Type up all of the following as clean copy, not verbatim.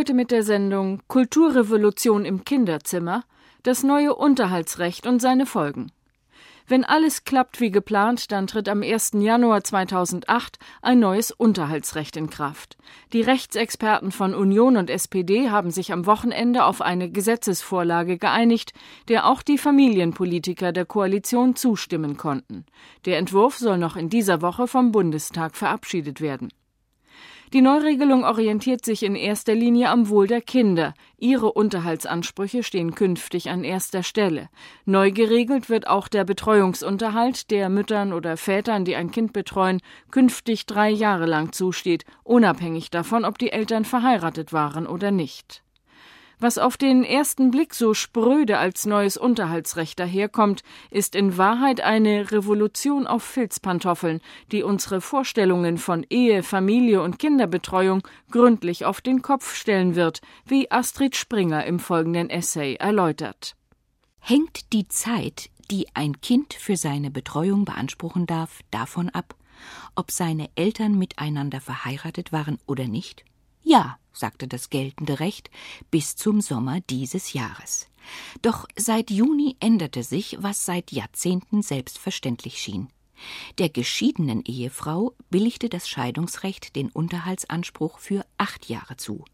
heute mit der Sendung Kulturrevolution im Kinderzimmer, das neue Unterhaltsrecht und seine Folgen. Wenn alles klappt wie geplant, dann tritt am 1. Januar 2008 ein neues Unterhaltsrecht in Kraft. Die Rechtsexperten von Union und SPD haben sich am Wochenende auf eine Gesetzesvorlage geeinigt, der auch die Familienpolitiker der Koalition zustimmen konnten. Der Entwurf soll noch in dieser Woche vom Bundestag verabschiedet werden. Die Neuregelung orientiert sich in erster Linie am Wohl der Kinder. Ihre Unterhaltsansprüche stehen künftig an erster Stelle. Neu geregelt wird auch der Betreuungsunterhalt, der Müttern oder Vätern, die ein Kind betreuen, künftig 3 Jahre lang zusteht, unabhängig davon, ob die Eltern verheiratet waren oder nicht. Was auf den ersten Blick so spröde als neues Unterhaltsrecht daherkommt, ist in Wahrheit eine Revolution auf Filzpantoffeln, die unsere Vorstellungen von Ehe, Familie und Kinderbetreuung gründlich auf den Kopf stellen wird, wie Astrid Springer im folgenden Essay erläutert. Hängt die Zeit, die ein Kind für seine Betreuung beanspruchen darf, davon ab, ob seine Eltern miteinander verheiratet waren oder nicht? Ja, sagte das geltende Recht, bis zum Sommer dieses Jahres. Doch seit Juni änderte sich, was seit Jahrzehnten selbstverständlich schien. Der geschiedenen Ehefrau billigte das Scheidungsrecht den Unterhaltsanspruch für 8 Jahre zu,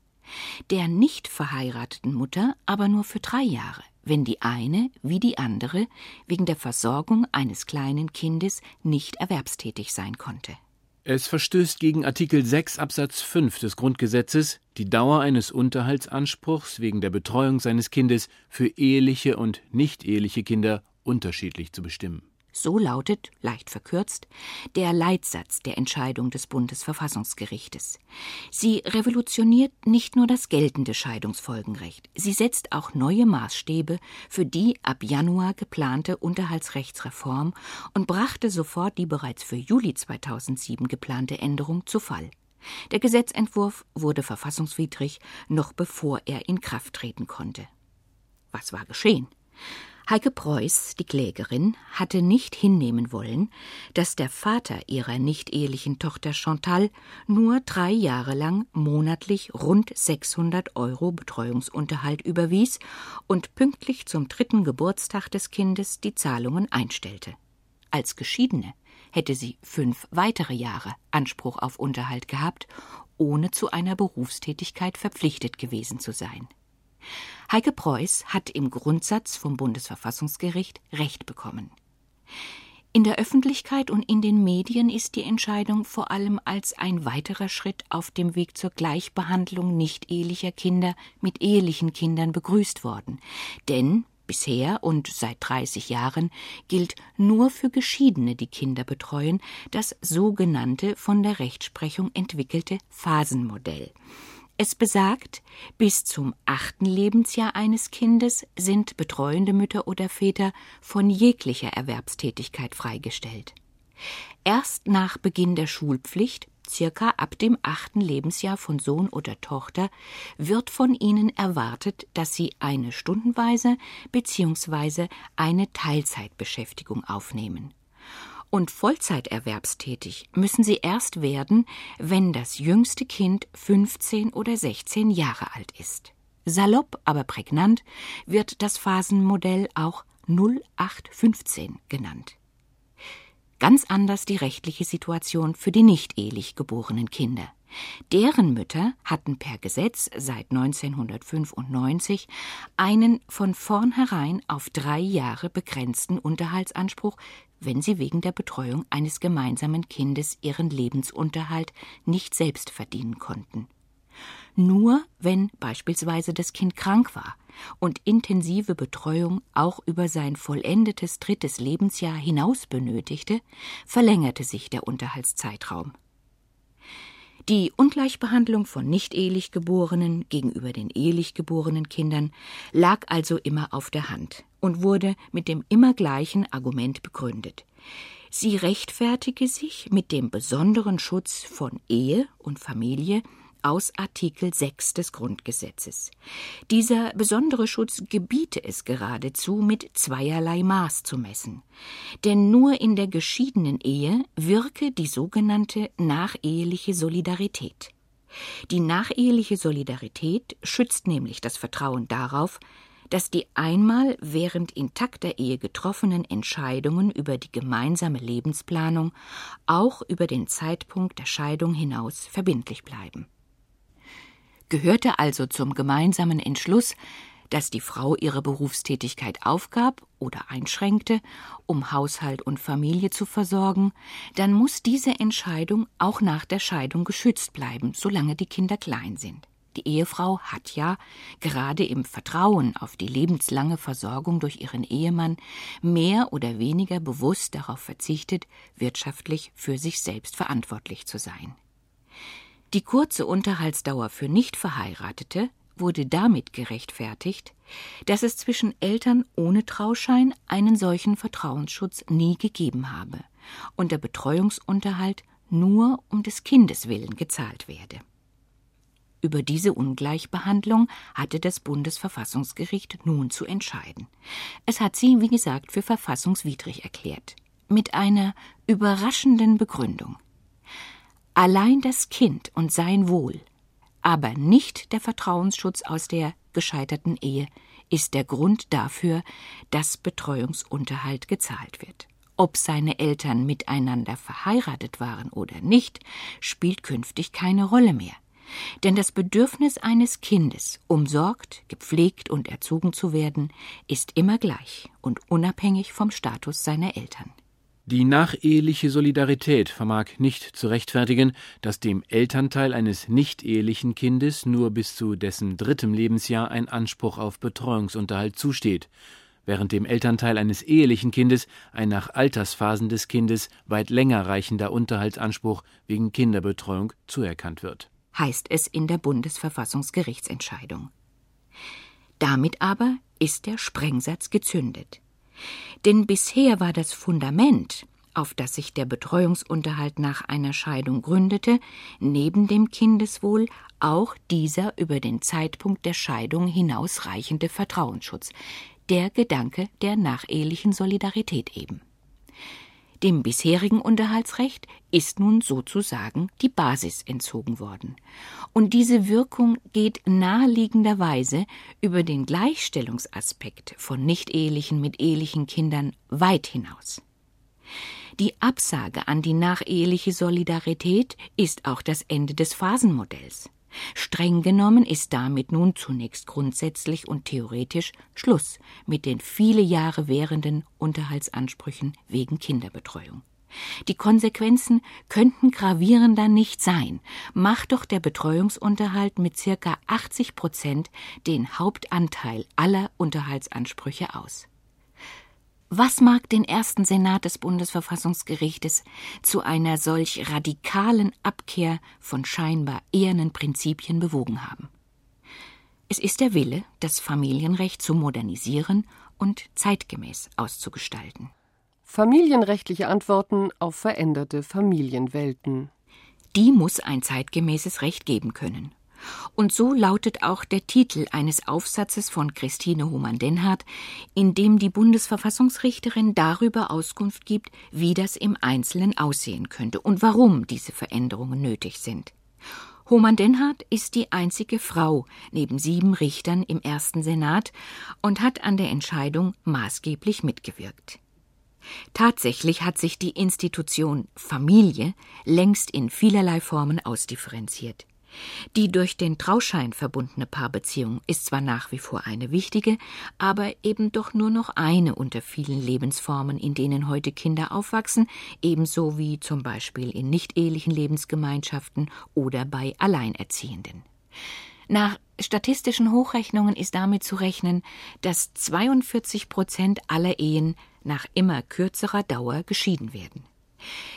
der nicht verheirateten Mutter aber nur für 3 Jahre, wenn die eine wie die andere wegen der Versorgung eines kleinen Kindes nicht erwerbstätig sein konnte. Es verstößt gegen Artikel 6 Absatz 5 des Grundgesetzes, die Dauer eines Unterhaltsanspruchs wegen der Betreuung seines Kindes für eheliche und nicht-eheliche Kinder unterschiedlich zu bestimmen. So lautet, leicht verkürzt, der Leitsatz der Entscheidung des Bundesverfassungsgerichtes. Sie revolutioniert nicht nur das geltende Scheidungsfolgenrecht, sie setzt auch neue Maßstäbe für die ab Januar geplante Unterhaltsrechtsreform und brachte sofort die bereits für Juli 2007 geplante Änderung zu Fall. Der Gesetzentwurf wurde verfassungswidrig, noch bevor er in Kraft treten konnte. Was war geschehen? Heike Preuß, die Klägerin, hatte nicht hinnehmen wollen, dass der Vater ihrer nicht-ehelichen Tochter Chantal nur 3 Jahre lang monatlich rund 600 € Betreuungsunterhalt überwies und pünktlich zum 3. Geburtstag des Kindes die Zahlungen einstellte. Als Geschiedene hätte sie 5 weitere Jahre Anspruch auf Unterhalt gehabt, ohne zu einer Berufstätigkeit verpflichtet gewesen zu sein. Heike Preuß hat im Grundsatz vom Bundesverfassungsgericht Recht bekommen. In der Öffentlichkeit und in den Medien ist die Entscheidung vor allem als ein weiterer Schritt auf dem Weg zur Gleichbehandlung nicht-ehelicher Kinder mit ehelichen Kindern begrüßt worden. Denn bisher und seit 30 Jahren gilt nur für Geschiedene, die Kinder betreuen, das sogenannte von der Rechtsprechung entwickelte Phasenmodell. Es besagt, bis zum 8. Lebensjahr eines Kindes sind betreuende Mütter oder Väter von jeglicher Erwerbstätigkeit freigestellt. Erst nach Beginn der Schulpflicht, circa ab dem 8. Lebensjahr von Sohn oder Tochter, wird von ihnen erwartet, dass sie eine stundenweise bzw. eine Teilzeitbeschäftigung aufnehmen. Und vollzeiterwerbstätig müssen sie erst werden, wenn das jüngste Kind 15 oder 16 Jahre alt ist. Salopp, aber prägnant wird das Phasenmodell auch 0-8-15 genannt. Ganz anders die rechtliche Situation für die nicht ehelich geborenen Kinder. Deren Mütter hatten per Gesetz seit 1995 einen von vornherein auf 3 Jahre begrenzten Unterhaltsanspruch, wenn sie wegen der Betreuung eines gemeinsamen Kindes ihren Lebensunterhalt nicht selbst verdienen konnten. Nur wenn beispielsweise das Kind krank war und intensive Betreuung auch über sein vollendetes 3. Lebensjahr hinaus benötigte, verlängerte sich der Unterhaltszeitraum. Die Ungleichbehandlung von nicht-ehelich Geborenen gegenüber den ehelich geborenen Kindern lag also immer auf der Hand und wurde mit dem immer gleichen Argument begründet. Sie rechtfertige sich mit dem besonderen Schutz von Ehe und Familie aus Artikel 6 des Grundgesetzes. Dieser besondere Schutz gebiete es geradezu, mit zweierlei Maß zu messen. Denn nur in der geschiedenen Ehe wirke die sogenannte nacheheliche Solidarität. Die nacheheliche Solidarität schützt nämlich das Vertrauen darauf, dass die einmal während intakter Ehe getroffenen Entscheidungen über die gemeinsame Lebensplanung auch über den Zeitpunkt der Scheidung hinaus verbindlich bleiben. Gehörte also zum gemeinsamen Entschluss, dass die Frau ihre Berufstätigkeit aufgab oder einschränkte, um Haushalt und Familie zu versorgen, dann muss diese Entscheidung auch nach der Scheidung geschützt bleiben, solange die Kinder klein sind. Die Ehefrau hat ja, gerade im Vertrauen auf die lebenslange Versorgung durch ihren Ehemann, mehr oder weniger bewusst darauf verzichtet, wirtschaftlich für sich selbst verantwortlich zu sein. Die kurze Unterhaltsdauer für Nichtverheiratete wurde damit gerechtfertigt, dass es zwischen Eltern ohne Trauschein einen solchen Vertrauensschutz nie gegeben habe und der Betreuungsunterhalt nur um des Kindes willen gezahlt werde. Über diese Ungleichbehandlung hatte das Bundesverfassungsgericht nun zu entscheiden. Es hat sie, wie gesagt, für verfassungswidrig erklärt, mit einer überraschenden Begründung. Allein das Kind und sein Wohl, aber nicht der Vertrauensschutz aus der gescheiterten Ehe, ist der Grund dafür, dass Betreuungsunterhalt gezahlt wird. Ob seine Eltern miteinander verheiratet waren oder nicht, spielt künftig keine Rolle mehr. Denn das Bedürfnis eines Kindes, umsorgt, gepflegt und erzogen zu werden, ist immer gleich und unabhängig vom Status seiner Eltern. Die nacheheliche Solidarität vermag nicht zu rechtfertigen, dass dem Elternteil eines nicht-ehelichen Kindes nur bis zu dessen 3. Lebensjahr ein Anspruch auf Betreuungsunterhalt zusteht, während dem Elternteil eines ehelichen Kindes ein nach Altersphasen des Kindes weit länger reichender Unterhaltsanspruch wegen Kinderbetreuung zuerkannt wird. Heißt es in der Bundesverfassungsgerichtsentscheidung. Damit aber ist der Sprengsatz gezündet. Denn bisher war das Fundament, auf das sich der Betreuungsunterhalt nach einer Scheidung gründete, neben dem Kindeswohl auch dieser über den Zeitpunkt der Scheidung hinausreichende Vertrauensschutz, der Gedanke der nachehelichen Solidarität eben. Dem bisherigen Unterhaltsrecht ist nun sozusagen die Basis entzogen worden. Und diese Wirkung geht naheliegenderweise über den Gleichstellungsaspekt von nicht-ehelichen mit ehelichen Kindern weit hinaus. Die Absage an die nacheheliche Solidarität ist auch das Ende des Phasenmodells. Streng genommen ist damit nun zunächst grundsätzlich und theoretisch Schluss mit den viele Jahre währenden Unterhaltsansprüchen wegen Kinderbetreuung. Die Konsequenzen könnten gravierender nicht sein, macht doch der Betreuungsunterhalt mit ca. 80% den Hauptanteil aller Unterhaltsansprüche aus. Was mag den ersten Senat des Bundesverfassungsgerichtes zu einer solch radikalen Abkehr von scheinbar ehernen Prinzipien bewogen haben? Es ist der Wille, das Familienrecht zu modernisieren und zeitgemäß auszugestalten. Familienrechtliche Antworten auf veränderte Familienwelten. Die muss ein zeitgemäßes Recht geben können. Und so lautet auch der Titel eines Aufsatzes von Christine Hohmann-Dennhardt, in dem die Bundesverfassungsrichterin darüber Auskunft gibt, wie das im Einzelnen aussehen könnte und warum diese Veränderungen nötig sind. Hohmann-Dennhardt ist die einzige Frau neben 7 Richtern im ersten Senat und hat an der Entscheidung maßgeblich mitgewirkt. Tatsächlich hat sich die Institution Familie längst in vielerlei Formen ausdifferenziert. Die durch den Trauschein verbundene Paarbeziehung ist zwar nach wie vor eine wichtige, aber eben doch nur noch eine unter vielen Lebensformen, in denen heute Kinder aufwachsen, ebenso wie zum Beispiel in nicht-ehelichen Lebensgemeinschaften oder bei Alleinerziehenden. Nach statistischen Hochrechnungen ist damit zu rechnen, dass 42% aller Ehen nach immer kürzerer Dauer geschieden werden.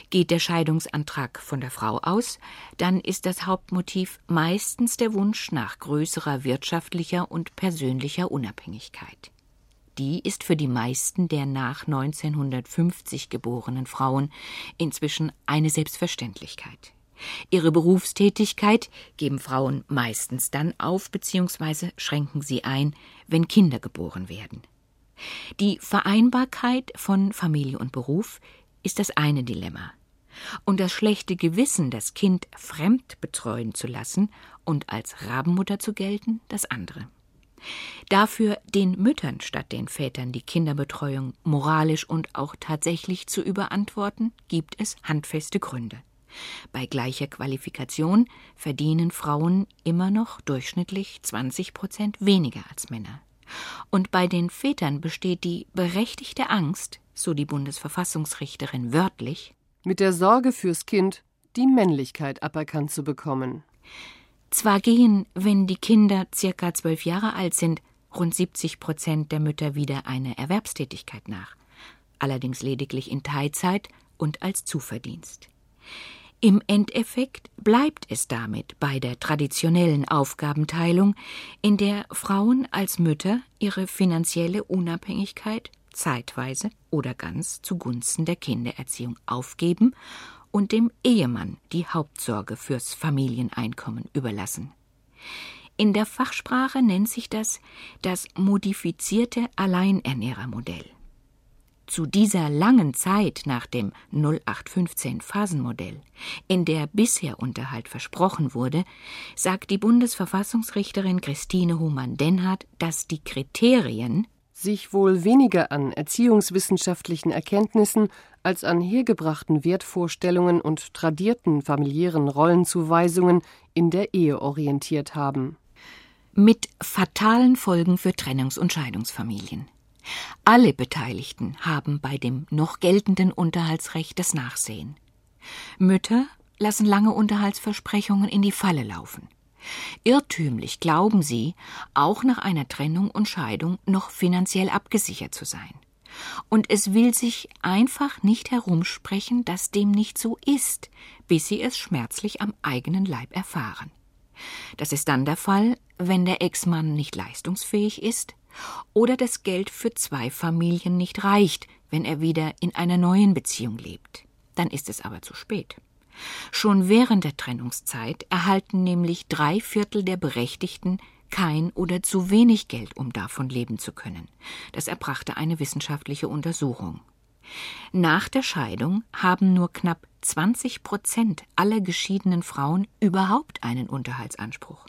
Geht der Scheidungsantrag von der Frau aus, dann ist das Hauptmotiv meistens der Wunsch nach größerer wirtschaftlicher und persönlicher Unabhängigkeit. Die ist für die meisten der nach 1950 geborenen Frauen inzwischen eine Selbstverständlichkeit. Ihre Berufstätigkeit geben Frauen meistens dann auf bzw. schränken sie ein, wenn Kinder geboren werden. Die Vereinbarkeit von Familie und Beruf ist das eine Dilemma. und das schlechte Gewissen, das Kind fremd betreuen zu lassen und als Rabenmutter zu gelten, das andere. Dafür den Müttern statt den Vätern die Kinderbetreuung moralisch und auch tatsächlich zu überantworten, gibt es handfeste Gründe. Bei gleicher Qualifikation verdienen Frauen immer noch durchschnittlich 20% weniger als Männer. Und bei den Vätern besteht die berechtigte Angst, so die Bundesverfassungsrichterin wörtlich, mit der Sorge fürs Kind die Männlichkeit aberkannt zu bekommen. Zwar gehen, wenn die Kinder ca. 12 Jahre alt sind, rund 70% der Mütter wieder eine Erwerbstätigkeit nach, allerdings lediglich in Teilzeit und als Zuverdienst. Im Endeffekt bleibt es damit bei der traditionellen Aufgabenteilung, in der Frauen als Mütter ihre finanzielle Unabhängigkeit zeitweise oder ganz zugunsten der Kindererziehung aufgeben und dem Ehemann die Hauptsorge fürs Familieneinkommen überlassen. In der Fachsprache nennt sich das modifizierte Alleinernährermodell. Zu dieser langen Zeit nach dem 0-8-15 Phasenmodell, in der bisher Unterhalt versprochen wurde, sagt die Bundesverfassungsrichterin Christine Hohmann-Dennhardt, dass die Kriterien sich wohl weniger an erziehungswissenschaftlichen Erkenntnissen als an hergebrachten Wertvorstellungen und tradierten familiären Rollenzuweisungen in der Ehe orientiert haben. Mit fatalen Folgen für Trennungs- und Scheidungsfamilien. Alle Beteiligten haben bei dem noch geltenden Unterhaltsrecht das Nachsehen. Mütter lassen lange Unterhaltsversprechungen in die Falle laufen. Irrtümlich glauben sie, auch nach einer Trennung und Scheidung noch finanziell abgesichert zu sein. Und es will sich einfach nicht herumsprechen, dass dem nicht so ist, bis sie es schmerzlich am eigenen Leib erfahren. Das ist dann der Fall, wenn der Ex-Mann nicht leistungsfähig ist oder das Geld für 2 Familien nicht reicht, wenn er wieder in einer neuen Beziehung lebt. Dann ist es aber zu spät. Schon während der Trennungszeit erhalten nämlich 3/4 der Berechtigten kein oder zu wenig Geld, um davon leben zu können. Das erbrachte eine wissenschaftliche Untersuchung. Nach der Scheidung haben nur knapp 20% aller geschiedenen Frauen überhaupt einen Unterhaltsanspruch.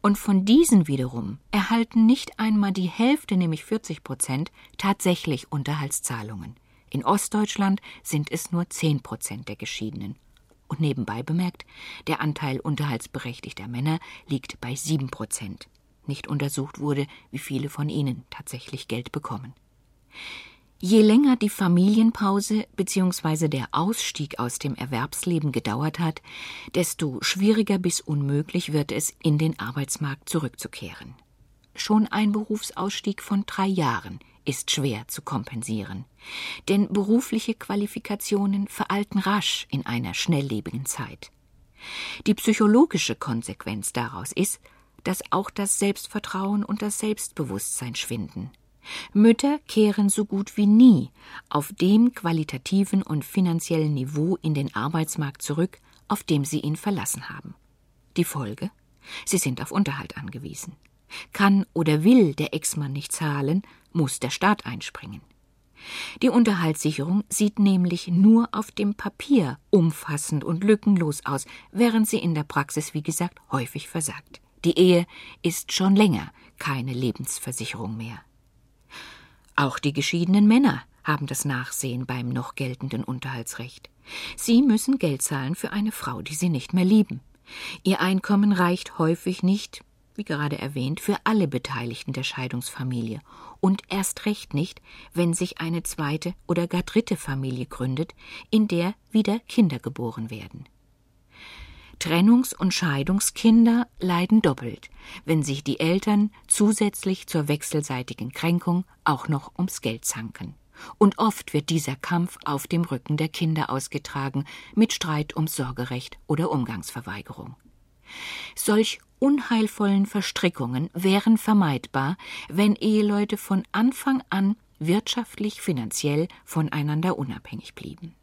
Und von diesen wiederum erhalten nicht einmal die Hälfte, nämlich 40%, tatsächlich Unterhaltszahlungen. In Ostdeutschland sind es nur 10% der Geschiedenen. Und nebenbei bemerkt, der Anteil unterhaltsberechtigter Männer liegt bei 7%. Nicht untersucht wurde, wie viele von ihnen tatsächlich Geld bekommen. Je länger die Familienpause bzw. der Ausstieg aus dem Erwerbsleben gedauert hat, desto schwieriger bis unmöglich wird es, in den Arbeitsmarkt zurückzukehren. Schon ein Berufsausstieg von 3 Jahren ist schwer zu kompensieren, denn berufliche Qualifikationen veralten rasch in einer schnelllebigen Zeit. Die psychologische Konsequenz daraus ist, dass auch das Selbstvertrauen und das Selbstbewusstsein schwinden. Mütter kehren so gut wie nie auf dem qualitativen und finanziellen Niveau in den Arbeitsmarkt zurück, auf dem sie ihn verlassen haben. Die Folge? Sie sind auf Unterhalt angewiesen. Kann oder will der Ex-Mann nicht zahlen, muss der Staat einspringen. Die Unterhaltssicherung sieht nämlich nur auf dem Papier umfassend und lückenlos aus, während sie in der Praxis, wie gesagt, häufig versagt. Die Ehe ist schon länger keine Lebensversicherung mehr. Auch die geschiedenen Männer haben das Nachsehen beim noch geltenden Unterhaltsrecht. Sie müssen Geld zahlen für eine Frau, die sie nicht mehr lieben. Ihr Einkommen reicht häufig nicht, wie gerade erwähnt, für alle Beteiligten der Scheidungsfamilie und erst recht nicht, wenn sich eine zweite oder gar dritte Familie gründet, in der wieder Kinder geboren werden. Trennungs- und Scheidungskinder leiden doppelt, wenn sich die Eltern zusätzlich zur wechselseitigen Kränkung auch noch ums Geld zanken. Und oft wird dieser Kampf auf dem Rücken der Kinder ausgetragen, mit Streit ums Sorgerecht oder Umgangsverweigerung. Solch unheilvollen Verstrickungen wären vermeidbar, wenn Eheleute von Anfang an wirtschaftlich, finanziell voneinander unabhängig blieben.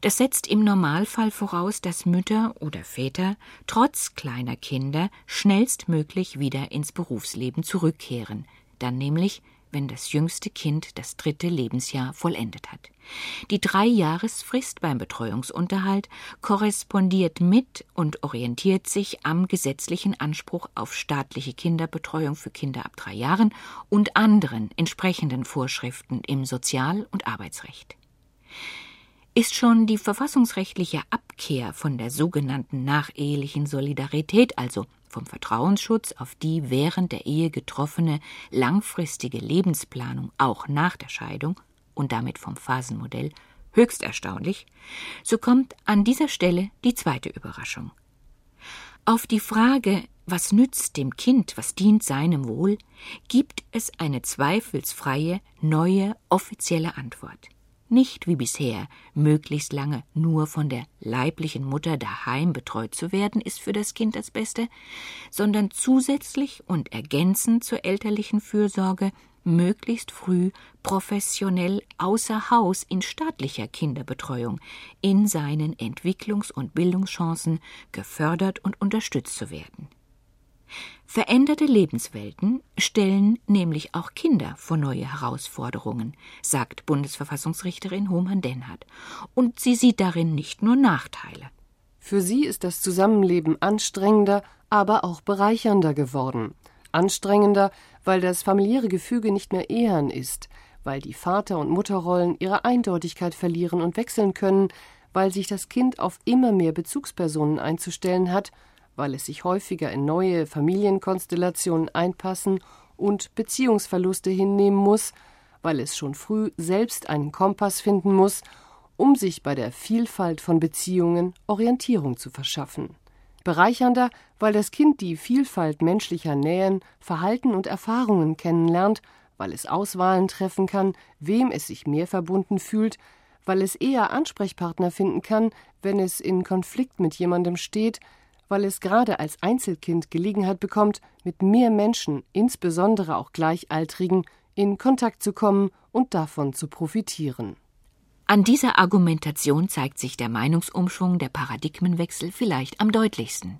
Das setzt im Normalfall voraus, dass Mütter oder Väter trotz kleiner Kinder schnellstmöglich wieder ins Berufsleben zurückkehren, dann nämlich, wenn das jüngste Kind das 3. Lebensjahr vollendet hat. Die 3-Jahresfrist beim Betreuungsunterhalt korrespondiert mit und orientiert sich am gesetzlichen Anspruch auf staatliche Kinderbetreuung für Kinder ab 3 Jahren und anderen entsprechenden Vorschriften im Sozial- und Arbeitsrecht. Ist schon die verfassungsrechtliche Abkehr von der sogenannten nachehelichen Solidarität, also vom Vertrauensschutz auf die während der Ehe getroffene langfristige Lebensplanung auch nach der Scheidung und damit vom Phasenmodell höchst erstaunlich, so kommt an dieser Stelle die zweite Überraschung. Auf die Frage, was nützt dem Kind, was dient seinem Wohl, gibt es eine zweifelsfreie, neue, offizielle Antwort. Nicht wie bisher, möglichst lange nur von der leiblichen Mutter daheim betreut zu werden, ist für das Kind das Beste, sondern zusätzlich und ergänzend zur elterlichen Fürsorge möglichst früh professionell außer Haus in staatlicher Kinderbetreuung, in seinen Entwicklungs- und Bildungschancen gefördert und unterstützt zu werden. Veränderte Lebenswelten stellen nämlich auch Kinder vor neue Herausforderungen, sagt Bundesverfassungsrichterin Hohmann-Dennhardt. Und sie sieht darin nicht nur Nachteile. Für sie ist das Zusammenleben anstrengender, aber auch bereichernder geworden. Anstrengender, weil das familiäre Gefüge nicht mehr ehern ist, weil die Vater- und Mutterrollen ihre Eindeutigkeit verlieren und wechseln können, weil sich das Kind auf immer mehr Bezugspersonen einzustellen hat, weil es sich häufiger in neue Familienkonstellationen einpassen und Beziehungsverluste hinnehmen muss, weil es schon früh selbst einen Kompass finden muss, um sich bei der Vielfalt von Beziehungen Orientierung zu verschaffen. Bereichernder, weil das Kind die Vielfalt menschlicher Nähen, Verhalten und Erfahrungen kennenlernt, weil es Auswahlen treffen kann, wem es sich mehr verbunden fühlt, weil es eher Ansprechpartner finden kann, wenn es in Konflikt mit jemandem steht, weil es gerade als Einzelkind Gelegenheit bekommt, mit mehr Menschen, insbesondere auch Gleichaltrigen, in Kontakt zu kommen und davon zu profitieren. An dieser Argumentation zeigt sich der Meinungsumschwung, der Paradigmenwechsel vielleicht am deutlichsten.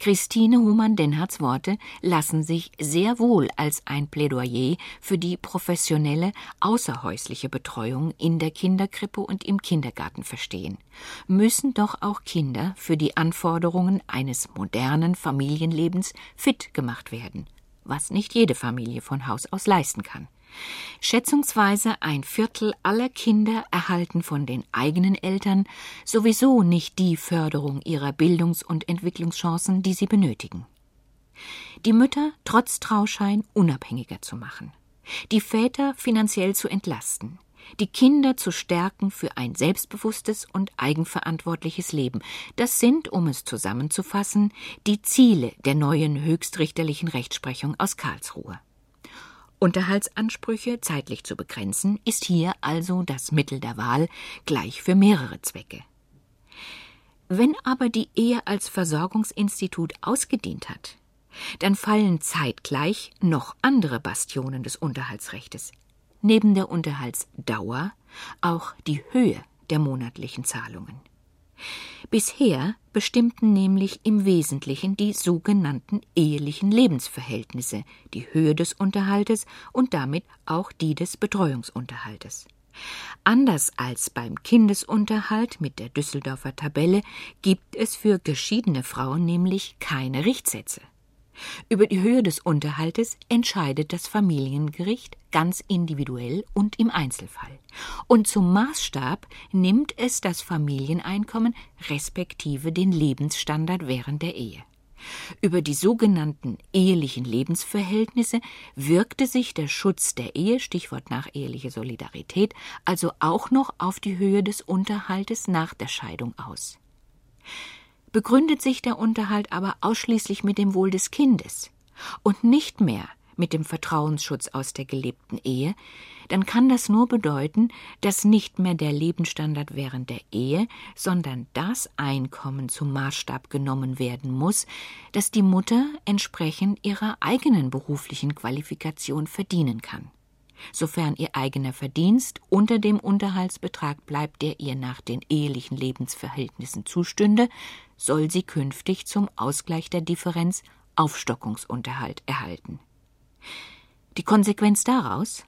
Christine Hohmann-Dennhardts Worte lassen sich sehr wohl als ein Plädoyer für die professionelle, außerhäusliche Betreuung in der Kinderkrippe und im Kindergarten verstehen. Müssen doch auch Kinder für die Anforderungen eines modernen Familienlebens fit gemacht werden, was nicht jede Familie von Haus aus leisten kann. Schätzungsweise 1/4 aller Kinder erhalten von den eigenen Eltern sowieso nicht die Förderung ihrer Bildungs- und Entwicklungschancen, die sie benötigen. Die Mütter trotz Trauschein unabhängiger zu machen, die Väter finanziell zu entlasten, die Kinder zu stärken für ein selbstbewusstes und eigenverantwortliches Leben. Das sind, um es zusammenzufassen, die Ziele der neuen höchstrichterlichen Rechtsprechung aus Karlsruhe. Unterhaltsansprüche zeitlich zu begrenzen, ist hier also das Mittel der Wahl, gleich für mehrere Zwecke. Wenn aber die Ehe als Versorgungsinstitut ausgedient hat, dann fallen zeitgleich noch andere Bastionen des Unterhaltsrechtes, neben der Unterhaltsdauer auch die Höhe der monatlichen Zahlungen. Bisher bestimmten nämlich im Wesentlichen die sogenannten ehelichen Lebensverhältnisse, die Höhe des Unterhaltes und damit auch die des Betreuungsunterhaltes. Anders als beim Kindesunterhalt mit der Düsseldorfer Tabelle gibt es für geschiedene Frauen nämlich keine Richtsätze. Über die Höhe des Unterhaltes entscheidet das Familiengericht ganz individuell und im Einzelfall. Und zum Maßstab nimmt es das Familieneinkommen respektive den Lebensstandard während der Ehe. Über die sogenannten ehelichen Lebensverhältnisse wirkte sich der Schutz der Ehe, Stichwort nacheheliche Solidarität, also auch noch auf die Höhe des Unterhaltes nach der Scheidung aus. Begründet sich der Unterhalt aber ausschließlich mit dem Wohl des Kindes und nicht mehr mit dem Vertrauensschutz aus der gelebten Ehe, dann kann das nur bedeuten, dass nicht mehr der Lebensstandard während der Ehe, sondern das Einkommen zum Maßstab genommen werden muss, das die Mutter entsprechend ihrer eigenen beruflichen Qualifikation verdienen kann, sofern ihr eigener Verdienst unter dem Unterhaltsbetrag bleibt, der ihr nach den ehelichen Lebensverhältnissen zustünde, soll sie künftig zum Ausgleich der Differenz Aufstockungsunterhalt erhalten. Die Konsequenz daraus?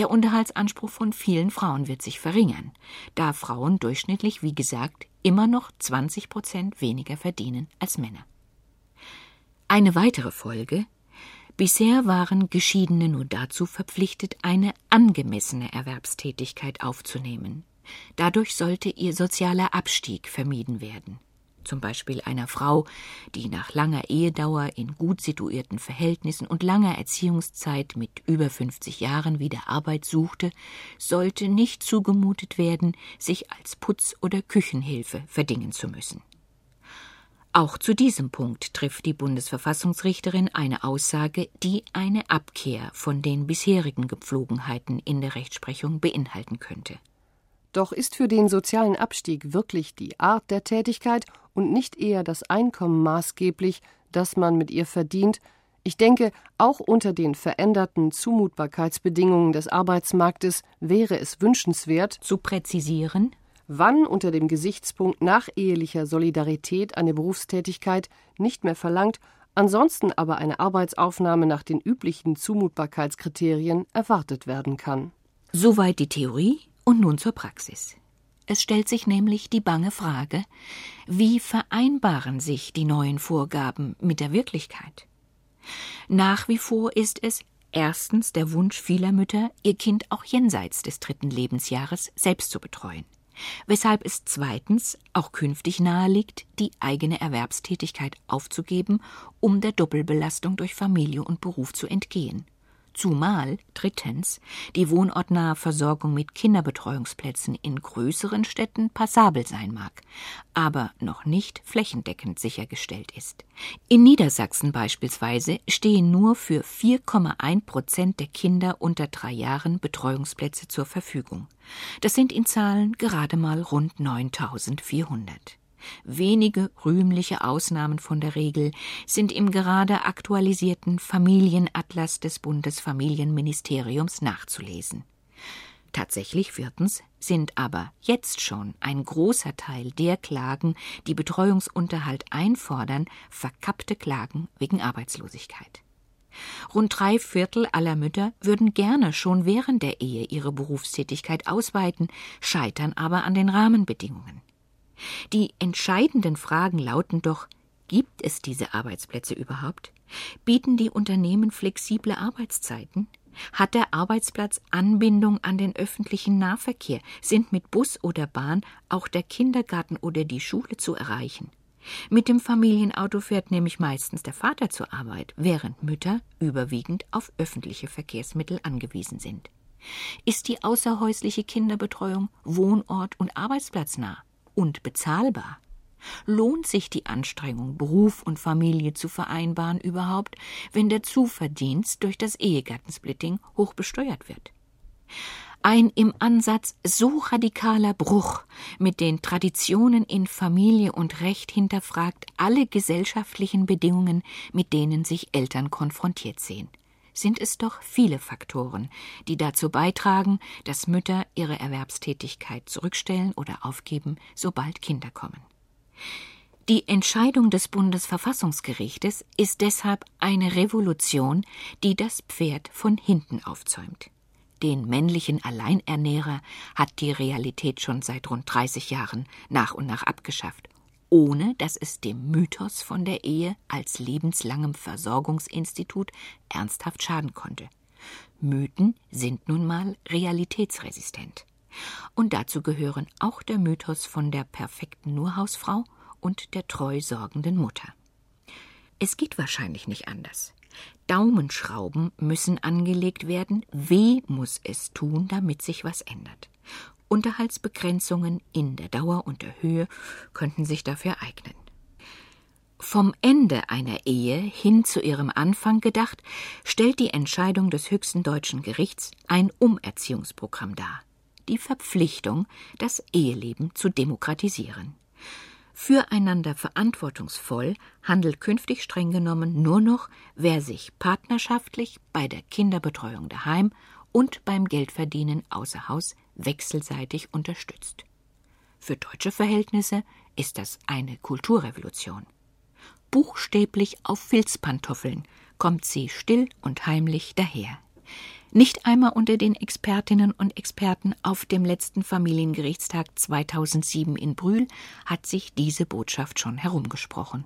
Der Unterhaltsanspruch von vielen Frauen wird sich verringern, da Frauen durchschnittlich, wie gesagt, immer noch 20% weniger verdienen als Männer. Eine weitere Folge: Bisher waren Geschiedene nur dazu verpflichtet, eine angemessene Erwerbstätigkeit aufzunehmen. Dadurch sollte ihr sozialer Abstieg vermieden werden. Zum Beispiel einer Frau, die nach langer Ehedauer in gut situierten Verhältnissen und langer Erziehungszeit mit über 50 Jahren wieder Arbeit suchte, sollte nicht zugemutet werden, sich als Putz- oder Küchenhilfe verdingen zu müssen. Auch zu diesem Punkt trifft die Bundesverfassungsrichterin eine Aussage, die eine Abkehr von den bisherigen Gepflogenheiten in der Rechtsprechung beinhalten könnte. Doch ist für den sozialen Abstieg wirklich die Art der Tätigkeit und nicht eher das Einkommen maßgeblich, das man mit ihr verdient? Ich denke, auch unter den veränderten Zumutbarkeitsbedingungen des Arbeitsmarktes wäre es wünschenswert, zu präzisieren, wann unter dem Gesichtspunkt nachehelicher Solidarität eine Berufstätigkeit nicht mehr verlangt, ansonsten aber eine Arbeitsaufnahme nach den üblichen Zumutbarkeitskriterien erwartet werden kann. Soweit die Theorie. Und nun zur Praxis. Es stellt sich nämlich die bange Frage, wie vereinbaren sich die neuen Vorgaben mit der Wirklichkeit? Nach wie vor ist es erstens der Wunsch vieler Mütter, ihr Kind auch jenseits des 3. Lebensjahres selbst zu betreuen, weshalb es zweitens auch künftig naheliegt, die eigene Erwerbstätigkeit aufzugeben, um der Doppelbelastung durch Familie und Beruf zu entgehen. Zumal, drittens, die wohnortnahe Versorgung mit Kinderbetreuungsplätzen in größeren Städten passabel sein mag, aber noch nicht flächendeckend sichergestellt ist. In Niedersachsen beispielsweise stehen nur für 4,1% der Kinder unter 3 Jahren Betreuungsplätze zur Verfügung. Das sind in Zahlen gerade mal rund 9.400. Wenige rühmliche Ausnahmen von der Regel sind im gerade aktualisierten Familienatlas des Bundesfamilienministeriums nachzulesen. Tatsächlich, viertens, sind aber jetzt schon ein großer Teil der Klagen, die Betreuungsunterhalt einfordern, verkappte Klagen wegen Arbeitslosigkeit. Rund 3/4 aller Mütter würden gerne schon während der Ehe ihre Berufstätigkeit ausweiten, scheitern aber an den Rahmenbedingungen. Die entscheidenden Fragen lauten doch: Gibt es diese Arbeitsplätze überhaupt? Bieten die Unternehmen flexible Arbeitszeiten? Hat der Arbeitsplatz Anbindung an den öffentlichen Nahverkehr? Sind mit Bus oder Bahn auch der Kindergarten oder die Schule zu erreichen? Mit dem Familienauto fährt nämlich meistens der Vater zur Arbeit, während Mütter überwiegend auf öffentliche Verkehrsmittel angewiesen sind. Ist die außerhäusliche Kinderbetreuung wohnort- und arbeitsplatznah und bezahlbar? Lohnt sich die Anstrengung, Beruf und Familie zu vereinbaren überhaupt, wenn der Zuverdienst durch das Ehegattensplitting hoch besteuert wird? Ein im Ansatz so radikaler Bruch mit den Traditionen in Familie und Recht hinterfragt alle gesellschaftlichen Bedingungen, mit denen sich Eltern konfrontiert sehen. Sind es doch viele Faktoren, die dazu beitragen, dass Mütter ihre Erwerbstätigkeit zurückstellen oder aufgeben, sobald Kinder kommen. Die Entscheidung des Bundesverfassungsgerichtes ist deshalb eine Revolution, die das Pferd von hinten aufzäumt. Den männlichen Alleinernährer hat die Realität schon seit rund 30 Jahren nach und nach abgeschafft, ohne dass es dem Mythos von der Ehe als lebenslangem Versorgungsinstitut ernsthaft schaden konnte. Mythen sind nun mal realitätsresistent. Und dazu gehören auch der Mythos von der perfekten Nurhausfrau und der treu sorgenden Mutter. Es geht wahrscheinlich nicht anders. Daumenschrauben müssen angelegt werden, weh muss es tun, damit sich was ändert. Unterhaltsbegrenzungen in der Dauer und der Höhe könnten sich dafür eignen. Vom Ende einer Ehe hin zu ihrem Anfang gedacht, stellt die Entscheidung des höchsten deutschen Gerichts ein Umerziehungsprogramm dar. Die Verpflichtung, das Eheleben zu demokratisieren. Füreinander verantwortungsvoll handelt künftig streng genommen nur noch, wer sich partnerschaftlich bei der Kinderbetreuung daheim und beim Geldverdienen außer Haus wechselseitig unterstützt. Für deutsche Verhältnisse ist das eine Kulturrevolution. Buchstäblich auf Filzpantoffeln kommt sie still und heimlich daher. nicht einmal unter den Expertinnen und Experten auf dem letzten Familiengerichtstag 2007 in Brühl hat sich diese Botschaft schon herumgesprochen.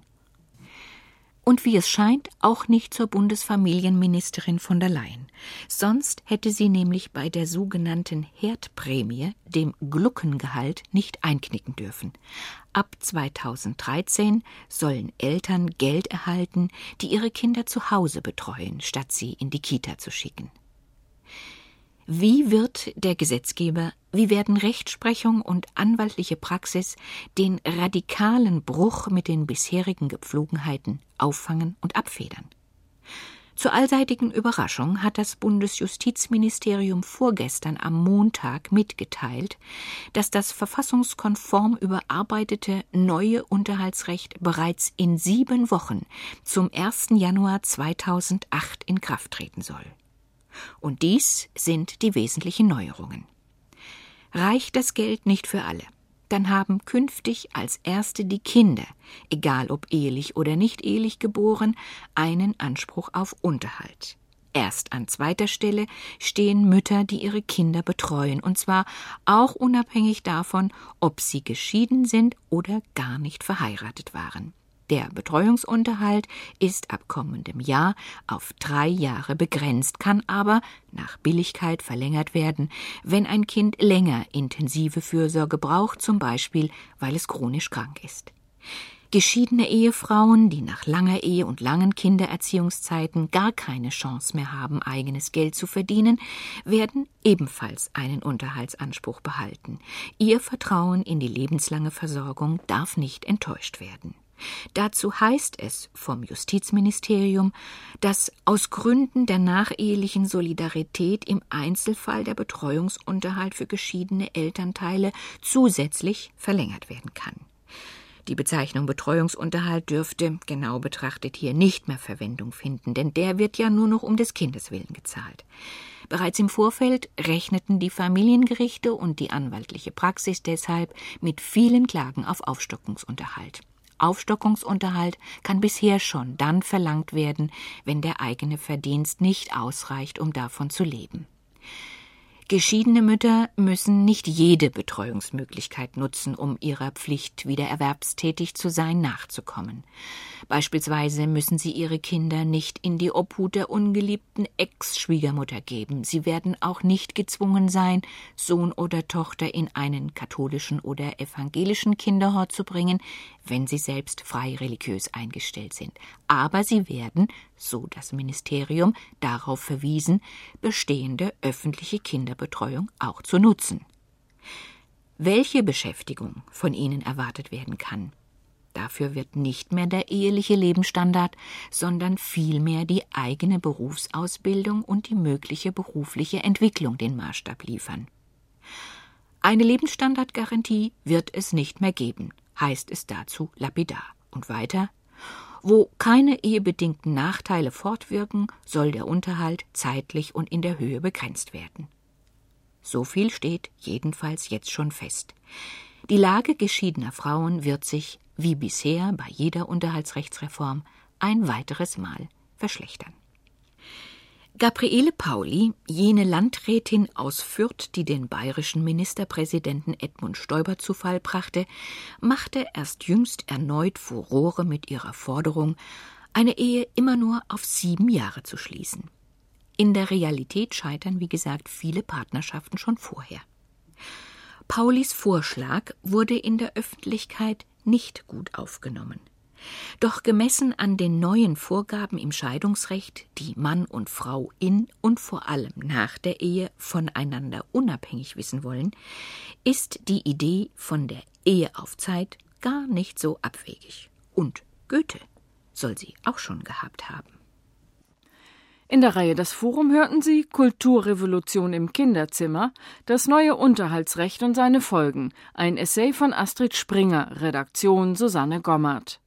Und wie es scheint, auch nicht zur Bundesfamilienministerin von der Leyen. Sonst hätte sie nämlich bei der sogenannten Herdprämie, dem Gluckengehalt, nicht einknicken dürfen. Ab 2013 sollen Eltern Geld erhalten, die ihre Kinder zu Hause betreuen, statt sie in die Kita zu schicken. Wie wird der Gesetzgeber, wie werden Rechtsprechung und anwaltliche Praxis den radikalen Bruch mit den bisherigen Gepflogenheiten auffangen und abfedern? Zur allseitigen Überraschung hat das Bundesjustizministerium vorgestern am Montag mitgeteilt, dass das verfassungskonform überarbeitete neue Unterhaltsrecht bereits in 7 Wochen zum 1. Januar 2008 in Kraft treten soll. Und dies sind die wesentlichen Neuerungen. Reicht das Geld nicht für alle, dann haben künftig als Erste die Kinder, egal ob ehelich oder nicht ehelich geboren, einen Anspruch auf Unterhalt. Erst an zweiter Stelle stehen Mütter, die ihre Kinder betreuen, und zwar auch unabhängig davon, ob sie geschieden sind oder gar nicht verheiratet waren. Der Betreuungsunterhalt ist ab kommendem Jahr auf 3 Jahre begrenzt, kann aber nach Billigkeit verlängert werden, wenn ein Kind länger intensive Fürsorge braucht, zum Beispiel, weil es chronisch krank ist. Geschiedene Ehefrauen, die nach langer Ehe und langen Kindererziehungszeiten gar keine Chance mehr haben, eigenes Geld zu verdienen, werden ebenfalls einen Unterhaltsanspruch behalten. Ihr Vertrauen in die lebenslange Versorgung darf nicht enttäuscht werden. Dazu heißt es vom Justizministerium, dass aus Gründen der nachehelichen Solidarität im Einzelfall der Betreuungsunterhalt für geschiedene Elternteile zusätzlich verlängert werden kann. Die Bezeichnung Betreuungsunterhalt dürfte genau betrachtet hier nicht mehr Verwendung finden, denn der wird ja nur noch um des Kindes willen gezahlt. Bereits im Vorfeld rechneten die Familiengerichte und die anwaltliche Praxis deshalb mit vielen Klagen auf Aufstockungsunterhalt. Aufstockungsunterhalt kann bisher schon dann verlangt werden, wenn der eigene Verdienst nicht ausreicht, um davon zu leben. Geschiedene Mütter müssen nicht jede Betreuungsmöglichkeit nutzen, um ihrer Pflicht, wieder erwerbstätig zu sein, nachzukommen. Beispielsweise müssen sie ihre Kinder nicht in die Obhut der ungeliebten Ex-Schwiegermutter geben. Sie werden auch nicht gezwungen sein, Sohn oder Tochter in einen katholischen oder evangelischen Kinderhort zu bringen, wenn sie selbst frei religiös eingestellt sind. Aber sie werden, so das Ministerium, darauf verwiesen, bestehende öffentliche Kinderbetreuung auch zu nutzen. Welche Beschäftigung von ihnen erwartet werden kann? Dafür wird nicht mehr der eheliche Lebensstandard, sondern vielmehr die eigene Berufsausbildung und die mögliche berufliche Entwicklung den Maßstab liefern. Eine Lebensstandardgarantie wird es nicht mehr geben, heißt es dazu lapidar. Und weiter: Wo keine ehebedingten Nachteile fortwirken, soll der Unterhalt zeitlich und in der Höhe begrenzt werden. So viel steht jedenfalls jetzt schon fest. Die Lage geschiedener Frauen wird sich, wie bisher bei jeder Unterhaltsrechtsreform, ein weiteres Mal verschlechtern. Gabriele Pauli, jene Landrätin aus Fürth, die den bayerischen Ministerpräsidenten Edmund Stoiber zu Fall brachte, machte erst jüngst erneut Furore mit ihrer Forderung, eine Ehe immer nur auf 7 Jahre zu schließen. In der Realität scheitern, wie gesagt, viele Partnerschaften schon vorher. Paulis Vorschlag wurde in der Öffentlichkeit nicht gut aufgenommen. Doch gemessen an den neuen Vorgaben im Scheidungsrecht, die Mann und Frau in und vor allem nach der Ehe voneinander unabhängig wissen wollen, ist die Idee von der Ehe auf Zeit gar nicht so abwegig. Und Goethe soll sie auch schon gehabt haben. In der Reihe Das Forum hörten Sie Kulturrevolution im Kinderzimmer, das neue Unterhaltsrecht und seine Folgen, ein Essay von Astrid Springer, Redaktion Susanne Gommert.